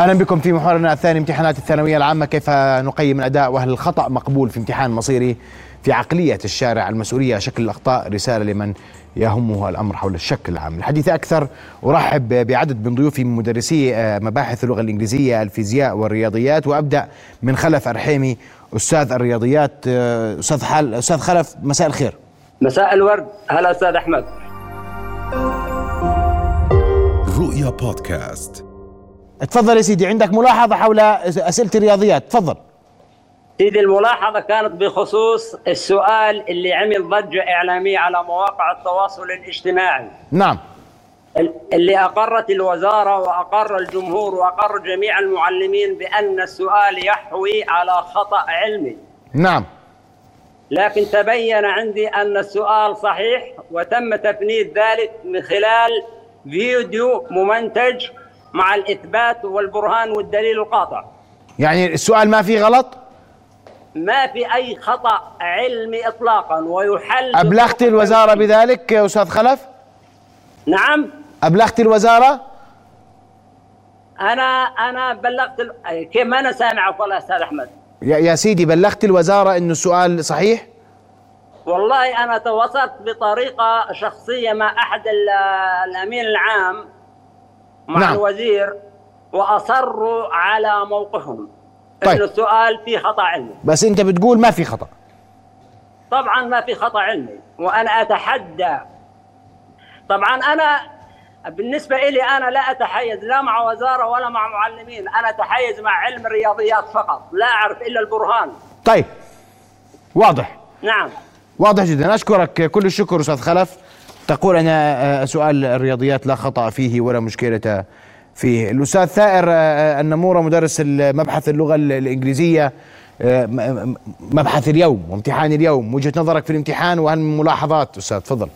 اهلا بكم في محورنا الثاني، امتحانات الثانويه العامه، كيف نقيم الاداء وهل الخطا مقبول في امتحان مصيري؟ في عقليه الشارع، المسؤوليه، شكل الاخطاء، رساله لمن يهمه الامر حول الشكل العام. الحديث اكثر ارحب بعدد من ضيوفي مدرسي مباحث اللغه الانجليزيه، الفيزياء والرياضيات، وابدا من خلف ارحيمي استاذ الرياضيات استاذ خلف. مساء الخير. مساء الورد، هلا استاذ احمد. رؤيا بودكاست. تفضل يا سيدي، عندك ملاحظة حول أسئلة الرياضيات، تفضل. سيدي الملاحظة كانت بخصوص السؤال اللي عمل ضجة إعلامية على مواقع التواصل الاجتماعي. نعم. اللي أقرت الوزارة وأقر الجمهور وأقر جميع المعلمين بأن السؤال يحوي على خطأ علمي. نعم. لكن تبين عندي أن السؤال صحيح، وتم تفنيد ذلك من خلال فيديو ممنتج مع الإثبات والبرهان والدليل القاطع. يعني السؤال ما في غلط؟ ما في أي خطأ علمي إطلاقا، ويحل. أبلغت الوزارة بذلك يا أستاذ خلف؟ نعم. أبلغت الوزارة؟ أنا بلغت كيف؟ أنا سامعك والله أستاذ أحمد. يا سيدي، بلغت الوزارة إنه السؤال صحيح؟ والله أنا تواصلت بطريقة شخصية مع أحد الأمين العام مع نعم. الوزير، وأصروا على موقفهم. طيب. إنه السؤال فيه خطأ علمي. بس أنت بتقول ما في خطأ. طبعا ما في خطأ علمي، وأنا أتحدى. طبعا أنا بالنسبة إلي أنا لا أتحيز لا مع وزارة ولا مع معلمين، أنا أتحيز مع علم الرياضيات فقط، لا أعرف إلا البرهان. طيب، واضح. نعم، واضح جدا. أشكرك كل الشكر أستاذ خلف. تقول أنا سؤال الرياضيات لا خطأ فيه ولا مشكلة فيه. الأستاذ ثائر النمورة، مدرس مبحث اللغة الإنجليزية، مبحث اليوم وامتحان اليوم، وجهة نظرك في الامتحان وأهم ملاحظات أستاذ، تفضل.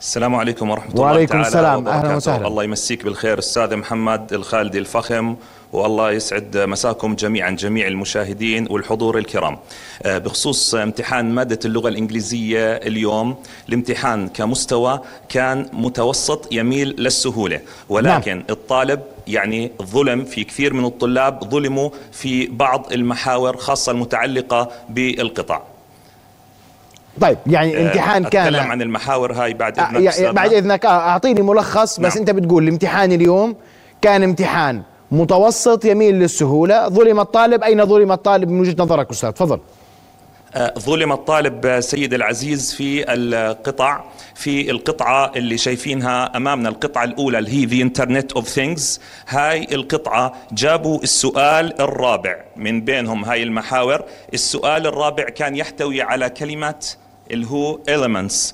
السلام عليكم ورحمة الله تعالى وبركاته. وعليكم السلام، أهلا وسهلا. الله يمسيك بالخير أستاذ محمد الخالدي الفخم، والله يسعد مساكم جميعا، جميع المشاهدين والحضور الكرام. بخصوص امتحان مادة اللغة الإنجليزية اليوم، الامتحان كمستوى كان متوسط يميل للسهولة، ولكن نعم. الطالب يعني ظلم، في كثير من الطلاب ظلموا في بعض المحاور خاصة المتعلقة بالقطاع. طيب، يعني امتحان كان. أتكلم عن المحاور هاي بعد إذنك. بعد إذنك أعطيني ملخص بس. نعم. أنت بتقول الامتحان اليوم كان امتحان متوسط يميل للسهولة، ظلم الطالب. أين ظلم الطالب من وجهة نظرك أستاذ؟ تفضل. ظلم الطالب سيد العزيز في القطع، في القطعة اللي شايفينها أمامنا، القطعة الأولى اللي هي The Internet of Things. هاي القطعة جابوا السؤال الرابع من بينهم هاي المحاور. السؤال الرابع كان يحتوي على كلمة اللي هو elements.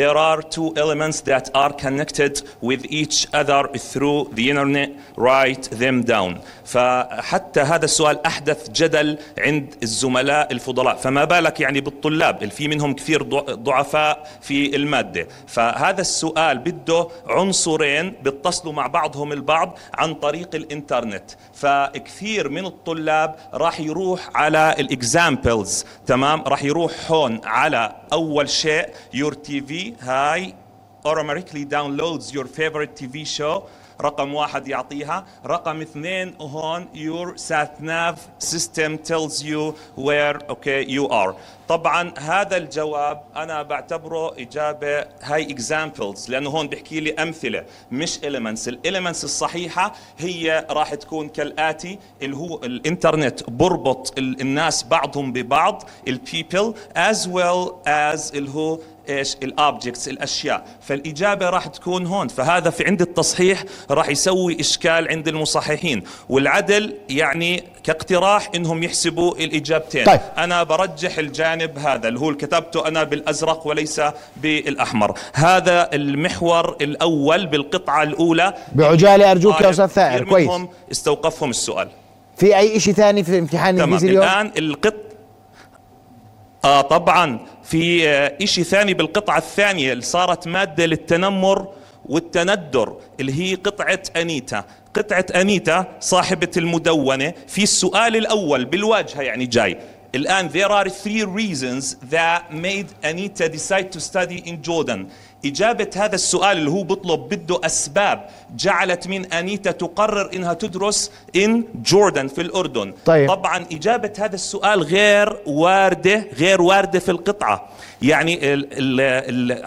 There are two elements that are connected with each other through the internet. Write them down. فحتى هذا السؤال أحدث جدل عند الزملاء الفضلاء، فما بالك يعني بالطلاب، في منهم كثير ضعفاء في المادة. فهذا السؤال بده عنصرين بيتصلوا مع بعضهم البعض عن طريق الانترنت، فكثير من الطلاب راح يروح على الاكزامبلز. تمام، راح يروح هون على أول شيء your TV. هاي automatically downloads your favorite TV show. رقم واحد يعطيها. رقم اثنين هون your satnav system tells you where you are. طبعا هذا الجواب أنا بعتبره إجابة هاي examples، لأنه هون بحكي لي أمثلة مش elements. الelements الصحيحة هي راح تكون كالآتي، اللي هو الإنترنت بربط الناس بعضهم ببعض، people as well as اللي هو ايش الأوبجكتس، الأشياء. فالإجابة راح تكون هون. فهذا في عند التصحيح راح يسوي إشكال عند المصححين، والعدل يعني كاقتراح إنهم يحسبوا الإجابتين. طيب. أنا برجح الجانب هذا اللي هو كتبته أنا بالأزرق وليس بالأحمر. هذا المحور الأول بالقطعة الأولى. بعجالة أرجوك يا أستاذ ثائر، كويس. استوقفهم السؤال. في أي شيء ثاني في الامتحان الإنجليزي اليوم؟ الآن طبعا في إشي ثاني بالقطعة الثانية اللي صارت مادة للتنمر والتندر، اللي هي قطعة أنيتا. قطعة أنيتا صاحبة المدونة، في السؤال الأول بالواجهة يعني جاي الآن there are three reasons that made Anita decide to study in Jordan. إجابة هذا السؤال اللي هو بطلب بده أسباب جعلت من أنيتا تقرر إنها تدرس in Jordan في الأردن. طيب. طبعا إجابة هذا السؤال غير واردة في القطعة، يعني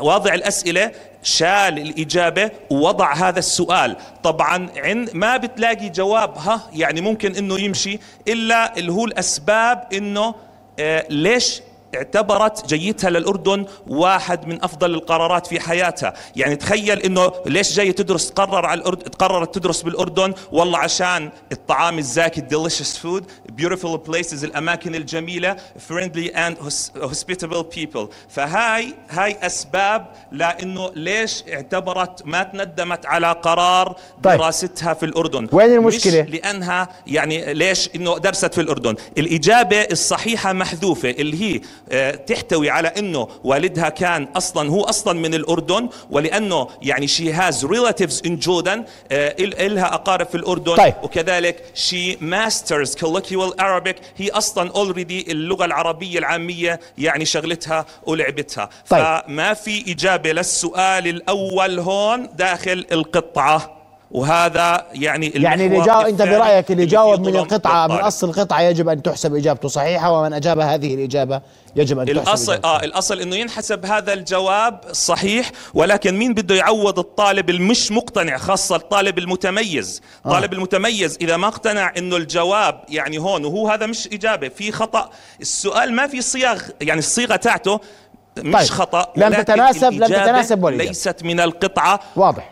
واضع الأسئلة شال الإجابة ووضع هذا السؤال. طبعا ما بتلاقي جوابها، يعني ممكن إنه يمشي إلا اللي هو الأسباب إنه ليش اعتبرت جيتها للأردن واحد من أفضل القرارات في حياتها. يعني تخيل إنه ليش جاي تدرس، قررت تدرس بالأردن، والله عشان الطعام الزاكي، delicious food, beautiful places, الأماكن الجميلة, friendly and hospitable people. فهاي أسباب لأنه ليش اعتبرت، ما تندمت على قرار دراستها في الأردن. وين المشكلة؟ مش لأنها يعني ليش إنه درست في الأردن. الإجابة الصحيحة محذوفة، اللي هي تحتوي على انه والدها كان هو اصلا من الاردن، ولانه يعني she has relatives in Jordan، إلها اقارب في الاردن. طيب. وكذلك she masters colloquial Arabic، هي اصلا already اللغه العربيه العاميه يعني شغلتها ولعبتها. طيب. فما في اجابه للسؤال الاول هون داخل القطعه، وهذا يعني اللي جاوب. انت برايك اللي جاوب من القطعه، من اصل القطعه، يجب ان تحسب اجابته صحيحه، ومن اجاب هذه الاجابه يجب ان تحسب الاصل انه ينحسب هذا الجواب صحيح. ولكن مين بده يعوض الطالب المش مقتنع، خاصه الطالب المتميز. الطالب المتميز اذا ما اقتنع انه الجواب يعني هون وهو هذا مش اجابه، في خطا السؤال، ما في صياغ، يعني الصيغه تاعته مش طيب. خطا، لم تتناسب ليست من القطعه، واضح.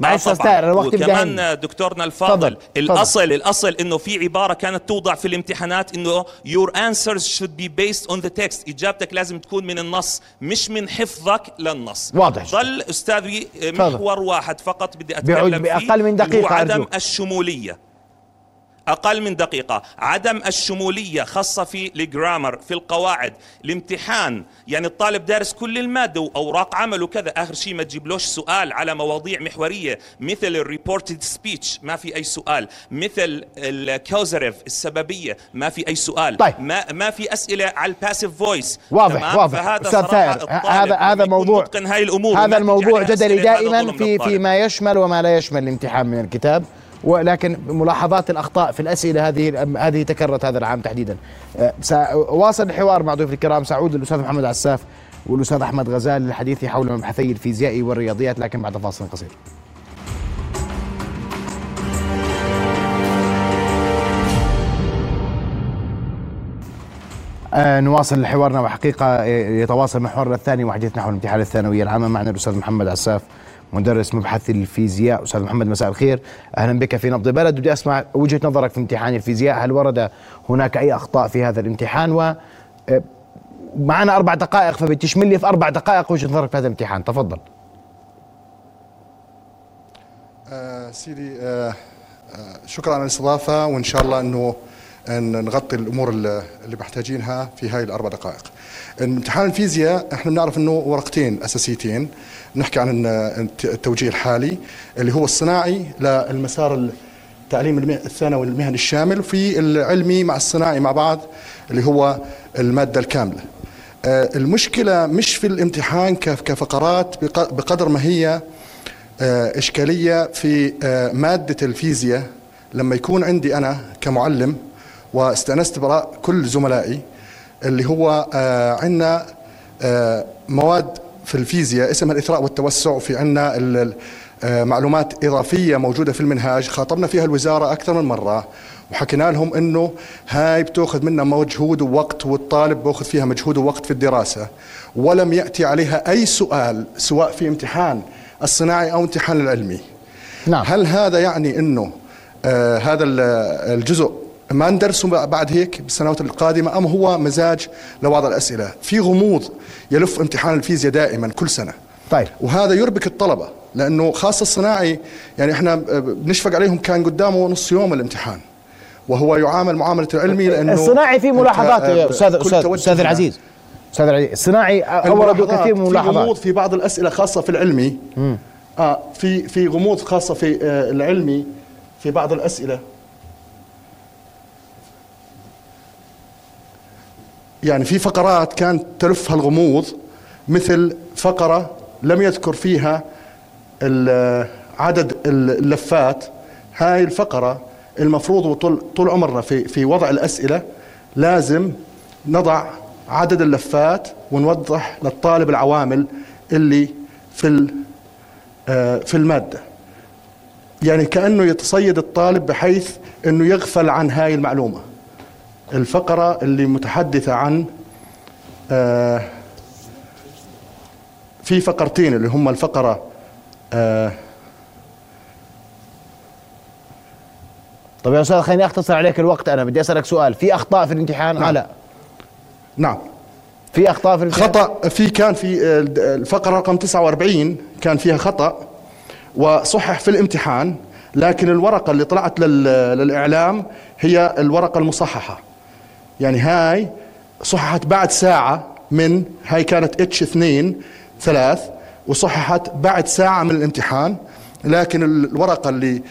معلش استاذ، الوقت بدأ. وكمان دكتورنا الفاضل، الاصل انه في عباره كانت توضع في الامتحانات انه your answers should be based on the text، اجابتك لازم تكون من النص مش من حفظك للنص. واضح. ضل استاذي محور واحد فقط بدي اتكلم فيه، باقل من دقيقه، عدم الشموليه. أقل من دقيقة. عدم الشمولية خاصة في الجرامر، في القواعد. الامتحان يعني الطالب دارس كل المادة وأوراق عمل وكذا، آخر شيء ما تجيبلوش سؤال على مواضيع محورية مثل الريبورتد سبيتش، ما في أي سؤال، مثل الكوزريف السببية، ما في أي سؤال. طيب. ما في أسئلة على الباسيف فويس. واضح. فهذا صراحة هذا موضوع، هذا الموضوع جدلي دائما فيما يشمل وما لا يشمل الامتحان من الكتاب، ولكن ملاحظات الأخطاء في الأسئلة هذه تكررت هذا العام تحديدا. سأواصل الحوار مع ضيوف الكرام سعود الأستاذ محمد العساف والأستاذ أحمد غزال للحديث حول مبحثي الفيزياء والرياضيات، لكن بعد فاصل قصير. نواصل حوارنا، وحقيقة يتواصل محورنا الثاني وحديثنا حول الامتحان الثانوية العامة. معنا الأستاذ محمد العساف، مدرس مبحث الفيزياء. أستاذ محمد، مساء الخير، أهلا بك في نبض بلد. بدي أسمع وجهة نظرك في امتحان الفيزياء، هل ورد هناك أي أخطاء في هذا الامتحان؟ ومعنا 4 دقائق، فبتشمل لي في 4 دقائق وجهة نظرك في هذا الامتحان، تفضل. سيدي، شكرا على الاستضافة، وإن شاء الله أن نغطي الأمور اللي محتاجينها في هاي ال4 دقائق. امتحان الفيزياء احنا بنعرف انه ورقتين اساسيتين، نحكي عن التوجيه الحالي اللي هو الصناعي للمسار التعليم الثانوي المهني الشامل، وفي العلمي مع الصناعي مع بعض اللي هو المادة الكاملة. المشكلة مش في الامتحان كفقرات بقدر ما هي إشكالية في مادة الفيزياء. لما يكون عندي أنا كمعلم، واستأنست براء كل زملائي، اللي هو عندنا مواد في الفيزياء اسمها الإثراء والتوسع، وفي عندنا معلومات إضافية موجودة في المنهاج، خاطبنا فيها الوزارة أكثر من مرة وحكينا لهم إنه هاي بتأخذ منا مجهود ووقت، والطالب بأخذ فيها مجهود ووقت في الدراسة، ولم يأتي عليها أي سؤال سواء في امتحان الصناعي أو امتحان العلمي. نعم. هل هذا يعني إنه هذا الجزء ما ندرسه بعد هيك بالسنوات القادمة، أم هو مزاج لبعض الأسئلة؟ في غموض يلف امتحان الفيزياء دائما كل سنة. طيب. وهذا يربك الطلبة، لأنه خاصة الصناعي يعني احنا بنشفق عليهم، كان قدامه نص يوم الامتحان وهو يعامل معاملة العلمي، لأنه الصناعي فيه ملاحظات يا أستاذ العزيز. الصناعي أورد كثير من الملاحظات، في غموض في بعض الأسئلة خاصة في العلمي. في غموض خاصة في العلمي في بعض الأسئلة. يعني في فقرات كانت تلفها الغموض، مثل فقرة لم يذكر فيها عدد اللفات. هاي الفقرة المفروض وطول عمرنا في وضع الأسئلة لازم نضع عدد اللفات ونوضح للطالب العوامل اللي في المادة، يعني كأنه يتصيد الطالب بحيث أنه يغفل عن هاي المعلومة. الفقرة اللي متحدثة عن في فقرتين اللي هم الفقرة طب يا أستاذ خليني أختصر عليك الوقت، أنا بدي أسألك سؤال. في أخطاء في الامتحان؟ نعم. على نعم في أخطاء في الامتحان؟ خطأ كان في الفقرة رقم 49 كان فيها خطأ وصحح في الامتحان، لكن الورقة اللي طلعت للإعلام هي الورقة المصححة، يعني هاي صححت بعد ساعة من هاي كانت H2-3 وصححت بعد ساعة من الامتحان، لكن الورقة اللي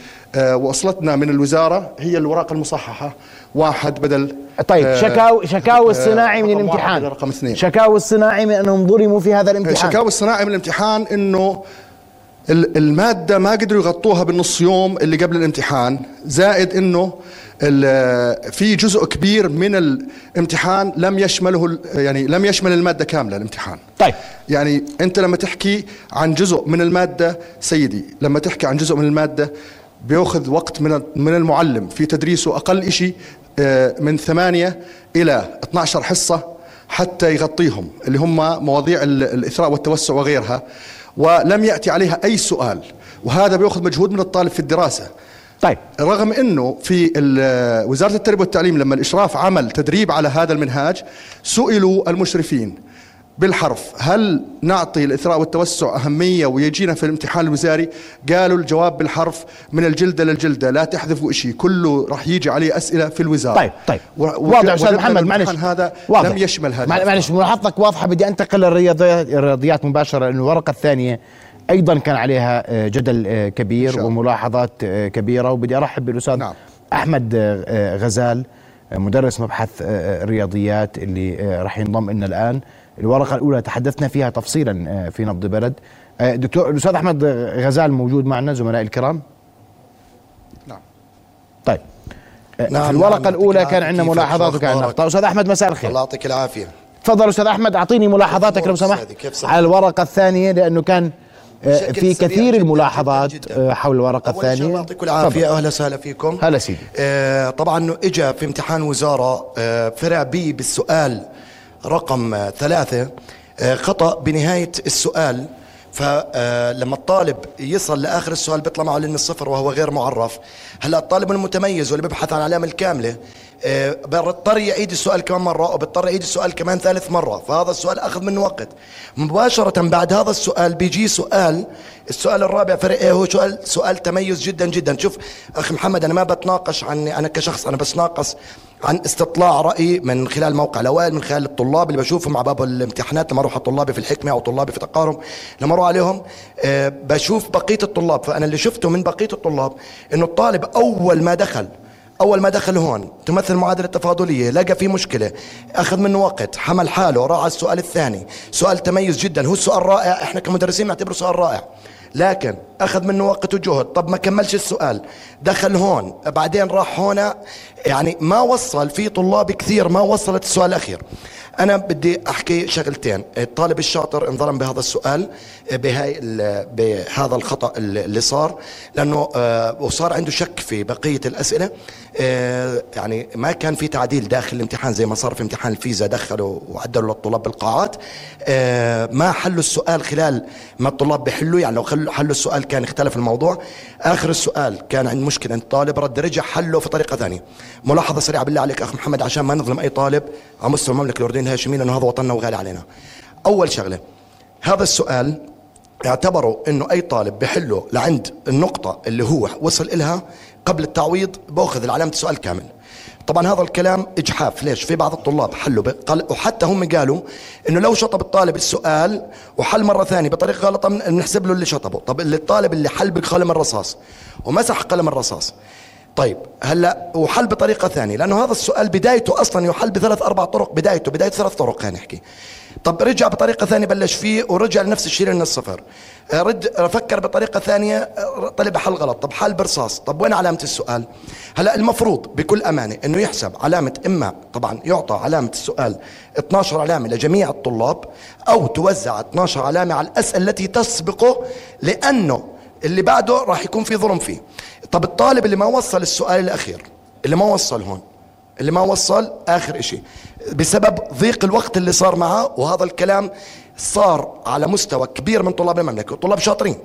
وصلتنا من الوزارة هي الورقة المصححة 1 بدل. طيب شكاوى الصناعي من الامتحان رقم 2، شكاوى الصناعي من أنهم ظلموا في هذا الامتحان. شكاوى الصناعي من الامتحان أنه المادة ما قدروا يغطوها بالنص يوم اللي قبل الامتحان، زائد أنه في جزء كبير من الامتحان لم يشمله، يعني لم يشمل المادة كاملة الامتحان. طيب يعني أنت لما تحكي عن جزء من المادة سيدي، لما تحكي عن جزء من المادة بيأخذ وقت من المعلم في تدريسه، أقل شيء من 8 إلى 12 حصة حتى يغطيهم، اللي هم مواضيع الإثراء والتوسع وغيرها، ولم يأتي عليها أي سؤال، وهذا بيأخذ مجهود من الطالب في الدراسة. طيب رغم أنه في وزارة التربية والتعليم لما الإشراف عمل تدريب على هذا المنهاج سئلوا المشرفين بالحرف هل نعطي الإثراء والتوسع أهمية ويجينا في الامتحان الوزاري؟ قالوا الجواب بالحرف من الجلدة للجلدة، لا تحذفوا شيء، كله راح يجي عليه أسئلة في الوزارة. طيب واضح أستاذ محمد، معلش هذا واضح. لم يشمل هذا، معلش ملاحظتك واضحة. بدي أنتقل للرياضيات مباشرة، لأن الورقة الثانية أيضا كان عليها جدل كبير وملاحظات كبيرة، وبدي أرحب بالأستاذ نعم. أحمد غزال مدرس مبحث الرياضيات اللي راح ينضم لنا الآن. الورقة الأولى تحدثنا فيها تفصيلا في نبض بلد. دكتور الأستاذ أحمد غزال موجود معنا، زملائي الكرام. نعم. طيب نعم في الورقة نعم الأولى كان عندنا ملاحظات وكان أخطاء. أستاذ أحمد مساء الخير. الله يعطيك العافية. تفضل أستاذ أحمد، أعطيني ملاحظاتك لو سمحت على الورقة الثانية، لأنه كان في كثير الملاحظات جداً حول الورقة الثانية. الله يعطيكم العافية، أهلا وسهلا فيكم. هلا سيدي. طبعا إجا في امتحان وزارة فرع بي بالسؤال رقم 3 خطأ بنهاية السؤال، فلما الطالب يصل لآخر السؤال بيطلع معه لين الصفر وهو غير معرف. هلا الطالب المتميز واللي بيبحث عن العلامة الكاملة بضطر يعيد السؤال كمان مرة، وبضطر يعيد السؤال كمان ثالث مرة، فهذا السؤال أخذ منه وقت. مباشرة بعد هذا السؤال بيجي السؤال الرابع فرق إيه، هو سؤال تميز جدا جدا. شوف أخي محمد، أنا ما بتناقش عن أنا كشخص، أنا بتناقش عن استطلاع رأي من خلال موقع الأوائل، من خلال الطلاب اللي بشوفهم على باب الامتحانات، لما أروح على طلابي في الحكمة أو طلابي في تقارب، لما أروح عليهم بشوف بقية الطلاب. فأنا اللي شفته من بقية الطلاب إنه الطالب أول ما دخل هون تمثل معادلة تفاضلية، لقى في مشكلة، أخذ منه وقت، حمل حاله، راح على السؤال الثاني، سؤال تميز جدا، هو سؤال رائع، إحنا كمدرسين نعتبره سؤال رائع، لكن أخذ منه وقت وجهد. طب ما كملش السؤال، دخل هون، بعدين راح هنا، يعني ما وصل. في طلاب كثير ما وصلت السؤال الأخير. أنا بدي أحكي شغلتين، الطالب الشاطر انظلم بهذا السؤال بهذا الخطأ اللي صار، لأنه وصار عنده شك في بقية الأسئلة، يعني ما كان في تعديل داخل الامتحان زي ما صار في امتحان الفيزا، دخلوا وعدلوا للطلاب بالقاعات، ما حلوا السؤال خلال ما الطلاب بيحلوا، يعني لو حلوا السؤال كان اختلف الموضوع. آخر السؤال كان عند مشكلة عند الطالب، رد رجع حله في طريقة ثانية. ملاحظة سريعة بالله عليك أخ محمد عشان ما نظلم أي طالب على مستوى المملكة الأردنية الهاشمية، لأنه هذا وطننا وغالي علينا. أول شغلة، هذا السؤال اعتبروا إنه أي طالب بحله لعند النقطة اللي هو وصل إلها قبل التعويض بأخذ العلامة السؤال كامل. طبعا هذا الكلام إجحاف. ليش؟ في بعض الطلاب حلوا وحتى هم قالوا إنه لو شطب الطالب السؤال وحل مرة ثانية بطريقة غلطة بنحسب له اللي شطبه. طب الطالب اللي حل بقلم الرصاص ومسح قلم الرصاص، طيب هلا وحل بطريقه ثانيه، لانه هذا السؤال بدايته اصلا يحل بثلاث اربع طرق، بدايه ثلاث طرق خلينا نحكي. طب رجع بطريقه ثانيه بلش فيه ورجع لنفس الشيء من الصفر، فكر بطريقه ثانيه طلب حل غلط، طب حل برصاص، طب وين علامه السؤال؟ هلا المفروض بكل امانه انه يحسب علامه، اما طبعا يعطى علامه السؤال 12 علامه لجميع الطلاب، او توزع 12 علامه على الاسئله التي تسبقه، لانه اللي بعده راح يكون في ظلم فيه. طب الطالب اللي ما وصل السؤال الاخير، اللي ما وصل هون، اللي ما وصل اخر اشي بسبب ضيق الوقت اللي صار معه، وهذا الكلام صار على مستوى كبير من طلاب المملكة، طلاب شاطرين.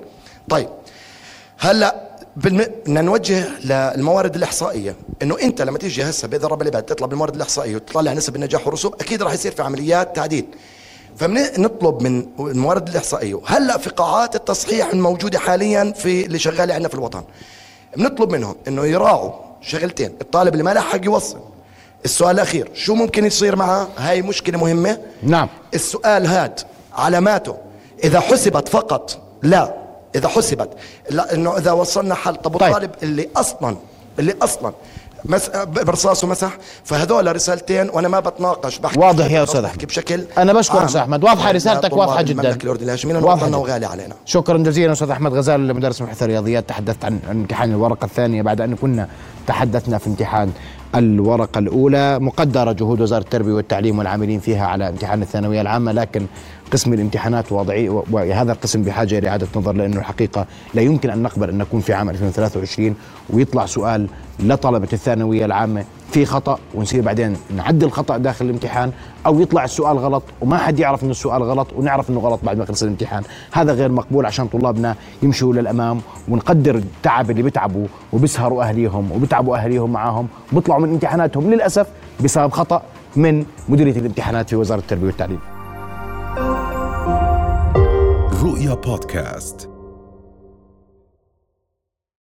طيب هلا بدنا نوجه للموارد الاحصائيه، انه انت لما تيجي هسه باذن رب العباد تطلع بالموارد الاحصائيه وتطلع نسب النجاح والرسوب، اكيد راح يصير في عمليات تعديل. فبنطلب من الموارد الاحصائيه، هلا في قاعات التصحيح الموجوده حاليا في اللي شغاله عندنا في الوطن، بنطلب منهم انه يراعوا شغلتين، الطالب اللي ما لحق يوصل السؤال الاخير شو ممكن يصير معه، هاي مشكله مهمه. نعم. السؤال هاد علاماته اذا حسبت فقط، لا اذا حسبت، لا انه اذا وصلنا حل. طب الطالب اللي اصلا برصاص ومسح، فهذول رسالتين وانا ما بتناقش، بحكي واضح يا استاذ احمد بشكل. انا بشكر استاذ احمد، واضحه رسالتك، واضحه جدا، واضحه وغالي علينا. شكرا جزيلا استاذ احمد غزال مدرس محيط الرياضيات، تحدثت عن امتحان الورقه الثانيه بعد ان كنا تحدثنا في امتحان الورقه الاولى. مقدره جهود وزاره التربيه والتعليم والعاملين فيها على امتحان الثانويه العامه، لكن قسم الامتحانات وضعي، وهذا القسم بحاجه لاعاده نظر، لانه الحقيقه لا يمكن ان نقبل ان نكون في عام 2023 ويطلع سؤال لطلبه الثانويه العامه في خطا ونصير بعدين نعدل الخطا داخل الامتحان، او يطلع السؤال غلط وما حد يعرف انه السؤال غلط ونعرف انه غلط بعد ما يخلص الامتحان. هذا غير مقبول عشان طلابنا يمشوا للامام، ونقدر التعب اللي بتعبوا وبيسهروا اهليهم وبتعبوا اهليهم معاهم، بيطلعوا من امتحاناتهم للاسف بسبب خطا من مديريه الامتحانات في وزاره التربيه والتعليم. رؤيا بودكاست.